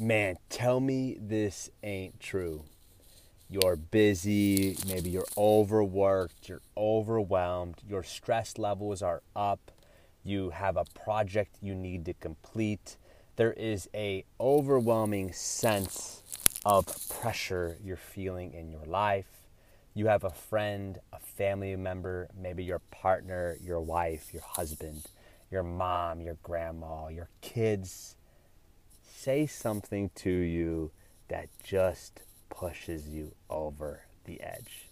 man, tell me this ain't true. You're busy, maybe you're overworked, you're overwhelmed, your stress levels are up, you have a project you need to complete. There is an overwhelming sense of pressure you're feeling in your life. You have a friend, a family member, maybe your partner, your wife, your husband, your mom, your grandma, your kids, say something to you that just pushes you over the edge.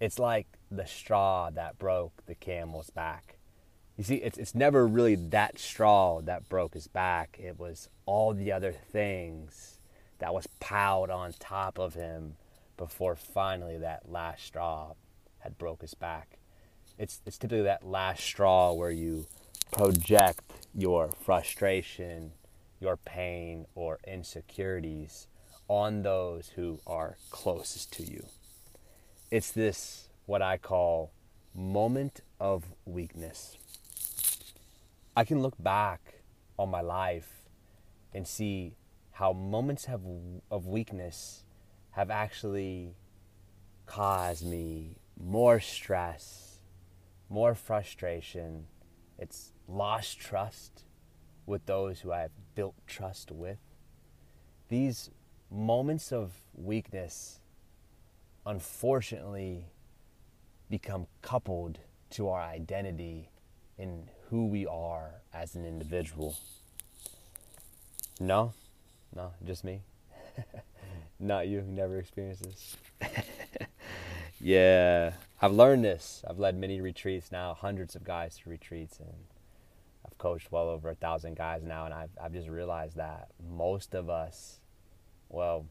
It's like the straw that broke the camel's back. You see, it's never really that straw that broke his back. It was all the other things that was piled on top of him before finally that last straw had broke his back. It's typically that last straw where you project your frustration, your pain, or insecurities on those who are closest to you. It's this, what I call, moment of weakness. I can look back on my life and see how moments of weakness have actually caused me more stress, more frustration. It's lost trust with those who I've built trust with. These moments of weakness, unfortunately, become coupled to our identity in who we are as an individual. No, just me. Not you, who never experienced this. Yeah, I've learned this. I've led many retreats now, hundreds of guys through retreats, and I've coached well over 1,000 guys now, and I've just realized that most of us, well,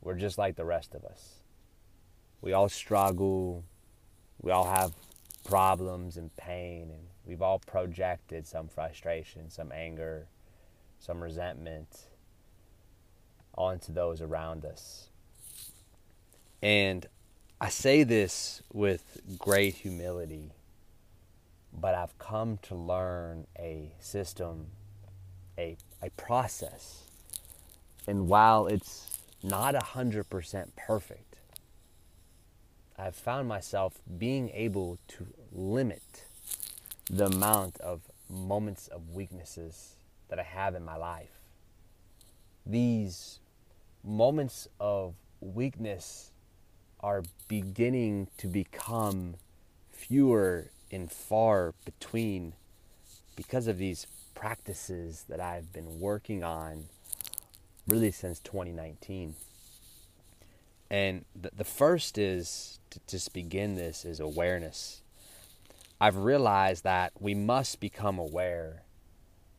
we're just like the rest of us. We all struggle, we all have problems and pain, and we've all projected some frustration, some anger, some resentment onto those around us. And I say this with great humility, but I've come to learn a system, a process. And while it's not 100% perfect, I've found myself being able to limit the amount of moments of weaknesses that I have in my life. These moments of weakness are beginning to become fewer and far between because of these practices that I've been working on really since 2019. And the first is, to just begin this, is awareness. I've realized that we must become aware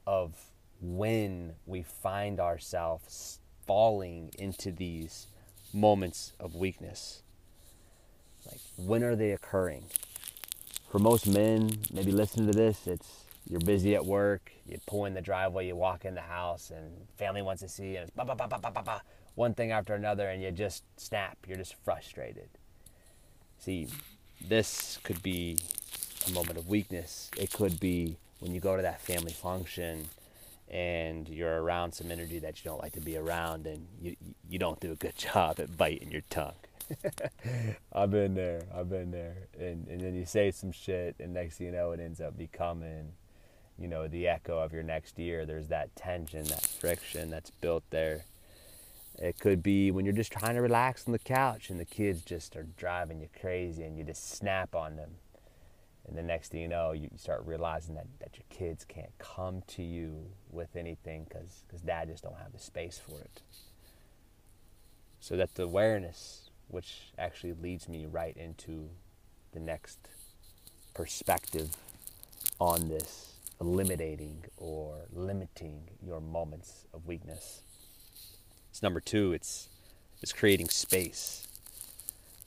of when we find ourselves falling into these moments of weakness. Like, when are they occurring? For most men, maybe listening to this, it's you're busy at work, you pull in the driveway, you walk in the house, and family wants to see you, and it's ba-ba-ba-ba-ba-ba-ba, one thing after another, and you just snap. You're just frustrated. See, this could be a moment of weakness. It could be when you go to that family function and you're around some energy that you don't like to be around, and you don't do a good job at biting your tongue. I've been there. And then you say some shit, and next thing you know, it ends up becoming, you know, the echo of your next year. There's that tension, that friction that's built there. It could be when you're just trying to relax on the couch and the kids just are driving you crazy, and you just snap on them. And the next thing you know, you start realizing that your kids can't come to you with anything because dad just don't have the space for it. So that's the awareness, which actually leads me right into the next perspective on this, eliminating or limiting your moments of weakness. It's number two, it's creating space.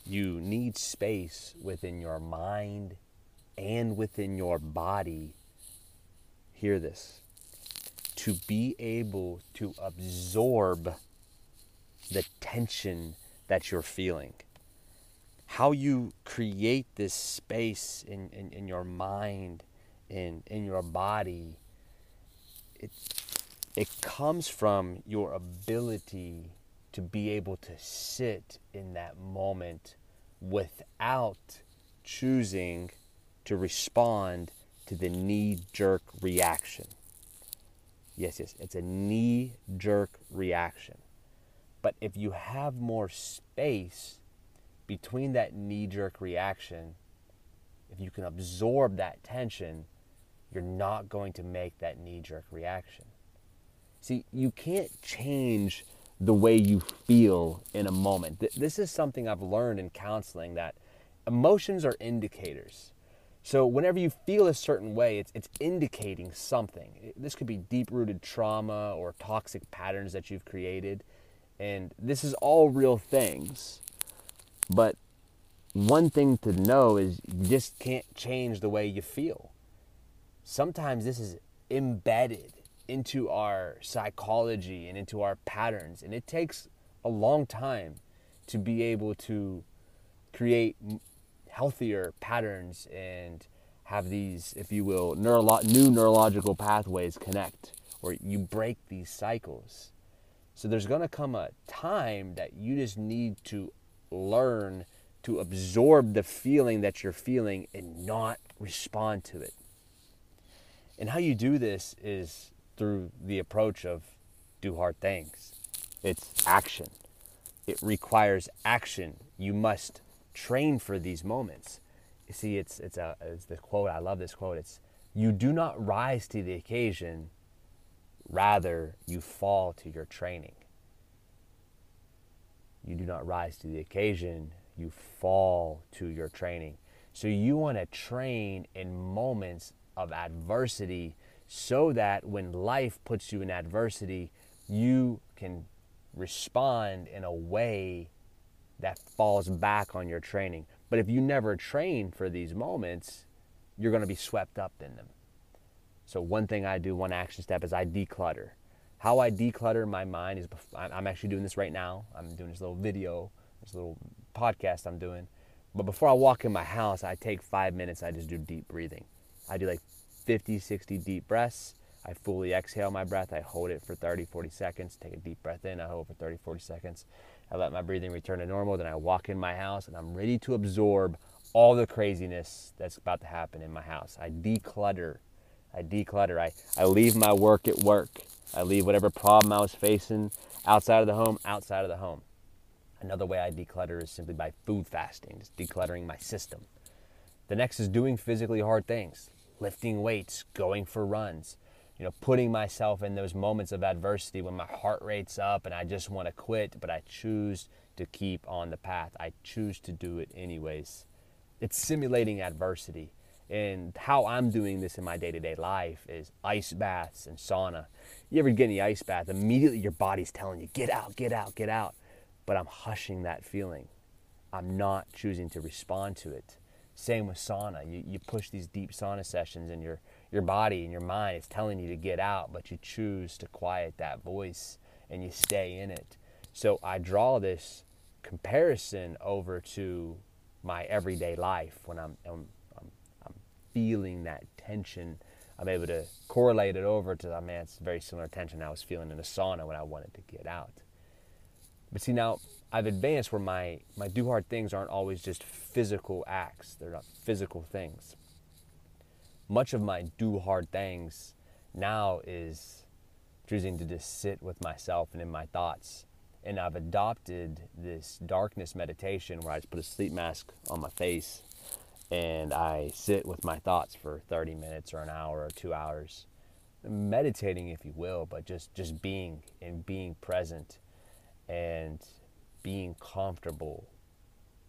You need space within your mind and within your body, hear this, to be able to absorb the tension that you're feeling. How you create this space in your mind and in your body, it, It comes from your ability to be able to sit in that moment without choosing to respond to the knee-jerk reaction. Yes, it's a knee-jerk reaction. But if you have more space between that knee-jerk reaction, if you can absorb that tension, you're not going to make that knee-jerk reaction. See, you can't change the way you feel in a moment. This is something I've learned in counseling, that emotions are indicators. So whenever you feel a certain way, it's indicating something. This could be deep-rooted trauma or toxic patterns that you've created. And this is all real things. But one thing to know is you just can't change the way you feel. Sometimes this is embedded into our psychology and into our patterns. And it takes a long time to be able to create healthier patterns and have these, if you will, new neurological pathways connect, or you break these cycles. So there's going to come a time that you just need to learn to absorb the feeling that you're feeling and not respond to it. And how you do this is through the approach of do hard things. It's action. It requires action. You must train for these moments. You see, it's the quote. I love this quote. It's, you do not rise to the occasion. Rather, you fall to your training. You do not rise to the occasion, you fall to your training. So you want to train in moments of adversity so that when life puts you in adversity, you can respond in a way that falls back on your training. But if you never train for these moments, you're going to be swept up in them. So one thing I do, one action step, is I declutter. How I declutter my mind is, I'm actually doing this right now. I'm doing this little video, this little podcast I'm doing. But before I walk in my house, I take 5 minutes, I just do deep breathing. I do like 50, 60 deep breaths. I fully exhale my breath. I hold it for 30, 40 seconds. Take a deep breath in, I hold it for 30, 40 seconds. I let my breathing return to normal. Then I walk in my house and I'm ready to absorb all the craziness that's about to happen in my house. I declutter. I leave my work at work. I leave whatever problem I was facing outside of the home. Another way I declutter is simply by food fasting, just decluttering my system. The next is doing physically hard things, lifting weights, going for runs, putting myself in those moments of adversity when my heart rate's up and I just want to quit, but I choose to keep on the path. I choose to do it anyways. It's simulating adversity. And how I'm doing this in my day-to-day life is ice baths and sauna. You ever get in the ice bath, immediately your body's telling you, get out, get out, get out. But I'm hushing that feeling. I'm not choosing to respond to it. Same with sauna. You push these deep sauna sessions and your body and your mind is telling you to get out, but you choose to quiet that voice and you stay in it. So I draw this comparison over to my everyday life when I'm feeling that tension. I'm able to correlate it over to, it's very similar tension I was feeling in the sauna when I wanted to get out. But see, now I've advanced where my do hard things aren't always just physical acts. They're not physical things. Much of my do hard things now is choosing to just sit with myself and in my thoughts. And I've adopted this darkness meditation where I just put a sleep mask on my face and I sit with my thoughts for 30 minutes or an hour or 2 hours, meditating, if you will, but just being and being present and being comfortable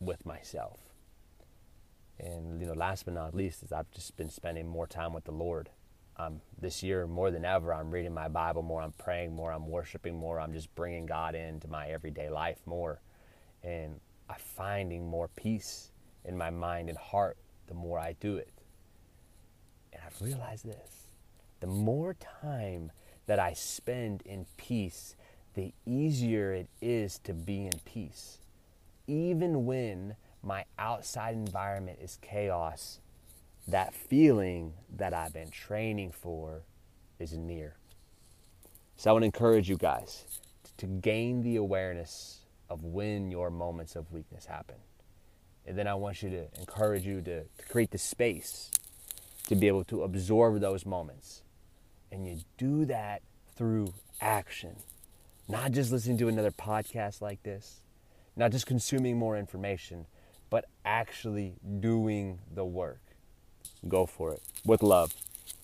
with myself. And last but not least is I've just been spending more time with the Lord. This year, more than ever, I'm reading my Bible more, I'm praying more, I'm worshiping more, I'm just bringing God into my everyday life more. And I'm finding more peace in my mind and heart the more I do it. And I've realized this. The more time that I spend in peace, the easier it is to be in peace. Even when my outside environment is chaos, that feeling that I've been training for is near. So I want to encourage you guys to gain the awareness of when your moments of weakness happen. And then I want you to encourage you to create the space to be able to absorb those moments. And you do that through action. Not just listening to another podcast like this, not just consuming more information, but actually doing the work. Go for it. With love.